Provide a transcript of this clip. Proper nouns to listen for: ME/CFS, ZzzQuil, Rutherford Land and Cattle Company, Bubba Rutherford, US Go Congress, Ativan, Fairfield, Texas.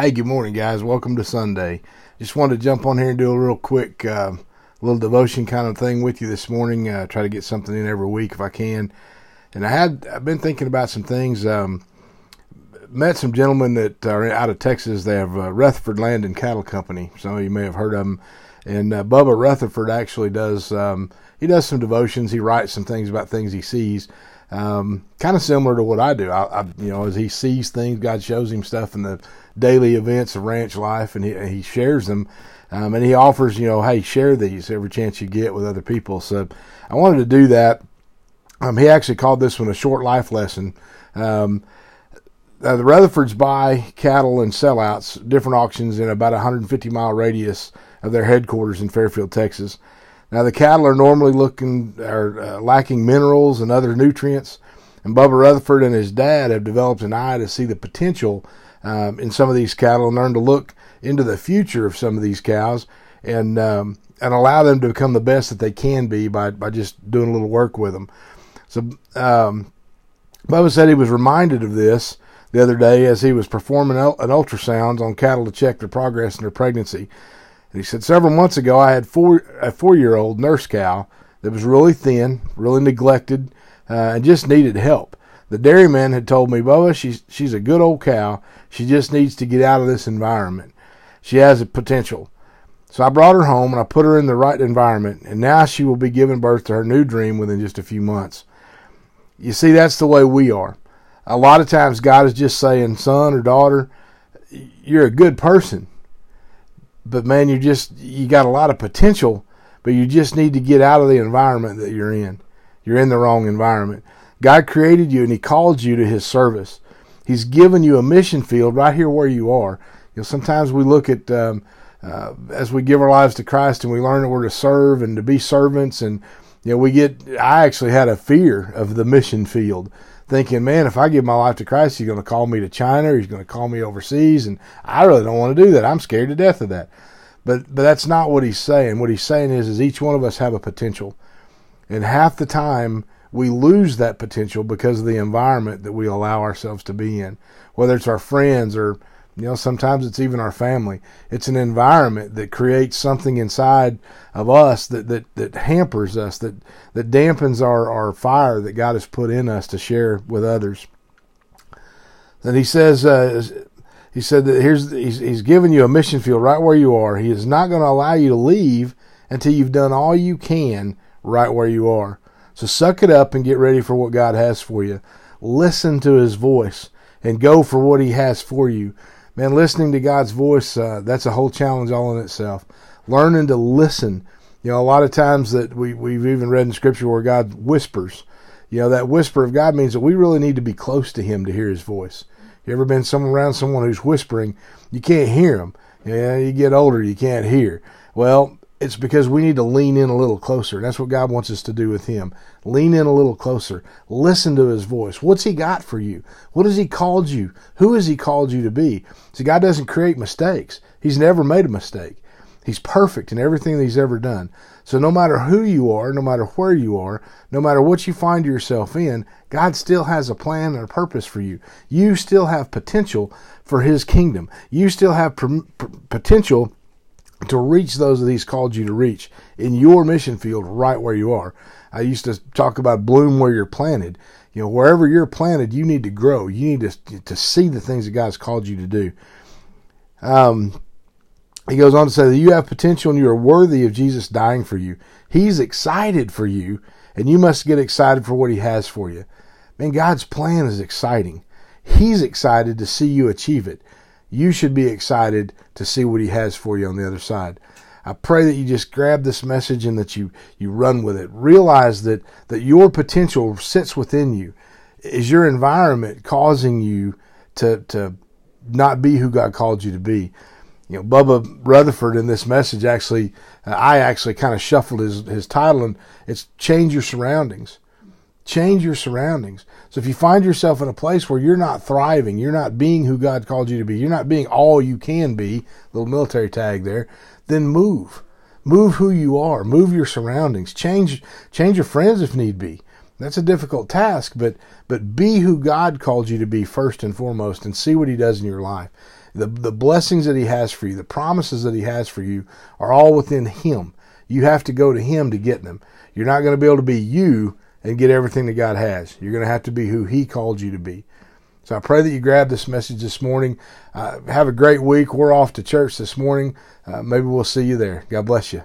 Hey, good morning, guys. Welcome to Sunday. Just wanted to jump on here and do a real quick little devotion kind of thing with you this morning. Try to get something in every week if I can. And I've been thinking about some things. Met some gentlemen that are out of Texas. They have Rutherford Land and Cattle Company. Some of you may have heard of them. And Bubba Rutherford actually does, he does some devotions. He writes some things about things he sees. Kind of similar to what I do. I as he sees things, God shows him stuff in the daily events of ranch life, and he shares them. And he offers, hey, share these every chance you get with other people. So I wanted to do that. He actually called this one a short life lesson. The Rutherfords buy cattle and sellouts, different auctions in about a 150-mile radius of their headquarters in Fairfield, Texas. Now, the cattle are normally lacking minerals and other nutrients, and Bubba Rutherford and his dad have developed an eye to see the potential in some of these cattle and learn to look into the future of some of these cows and allow them to become the best that they can be by just doing a little work with them. So Bubba said he was reminded of this the other day as he was performing an ultrasound on cattle to check their progress in their pregnancy. And he said, several months ago, I had a 4-year-old nurse cow that was really thin, really neglected, and just needed help. The dairyman had told me, Bubba, she's a good old cow. She just needs to get out of this environment. She has a potential. So I brought her home, and I put her in the right environment, and now she will be giving birth to her new dream within just a few months. You see, that's the way we are. A lot of times God is just saying, son or daughter, you're a good person. But man, you got a lot of potential, but you just need to get out of the environment that you're in. You're in the wrong environment. God created you and he called you to his service. He's given you a mission field right here where you are. Sometimes we look at, as we give our lives to Christ and we learn that we're to serve and to be servants. And, I actually had a fear of the mission field, thinking, man, if I give my life to Christ, he's going to call me to China, or he's going to call me overseas, and I really don't want to do that. I'm scared to death of that. But that's not what he's saying. What he's saying is each one of us have a potential, and half the time we lose that potential because of the environment that we allow ourselves to be in, whether it's our friends or sometimes it's even our family. It's an environment that creates something inside of us that hampers us, that dampens our fire that God has put in us to share with others. And he says, he's given you a mission field right where you are. He is not going to allow you to leave until you've done all you can right where you are. So suck it up and get ready for what God has for you. Listen to his voice and go for what he has for you. Man, listening to God's voice, that's a whole challenge all in itself. Learning to listen. A lot of times that we've even read in Scripture where God whispers. That whisper of God means that we really need to be close to him to hear his voice. You ever been around someone who's whispering? You can't hear them. You get older, you can't hear. Well, it's because we need to lean in a little closer. That's what God wants us to do with him. Lean in a little closer. Listen to his voice. What's he got for you? What has he called you? Who has he called you to be? See, God doesn't create mistakes. He's never made a mistake. He's perfect in everything that he's ever done. So no matter who you are, no matter where you are, no matter what you find yourself in, God still has a plan and a purpose for you. You still have potential for his kingdom. You still have potential to reach those that he's called you to reach in your mission field right where you are. I used to talk about bloom where you're planted. Wherever you're planted, you need to grow. You need to see the things that God's called you to do. He goes on to say that you have potential and you are worthy of Jesus dying for you. He's excited for you, and you must get excited for what he has for you. Man, God's plan is exciting. He's excited to see you achieve it. You should be excited to see what he has for you on the other side. I pray that you just grab this message and that you run with it. Realize that your potential sits within you. Is your environment causing you to not be who God called you to be? Bubba Rutherford in this message actually, I actually kind of shuffled his title, and it's Change Your Surroundings. Change your surroundings. So if you find yourself in a place where you're not thriving, you're not being who God called you to be, you're not being all you can be, little military tag there, then move. Move who you are. Move your surroundings. Change your friends if need be. That's a difficult task, but be who God called you to be first and foremost and see what he does in your life. The blessings that he has for you, the promises that he has for you are all within him. You have to go to him to get them. You're not going to be able to be you and get everything that God has. You're going to have to be who he called you to be. So I pray that you grab this message this morning. Have a great week. We're off to church this morning. Maybe we'll see you there. God bless you.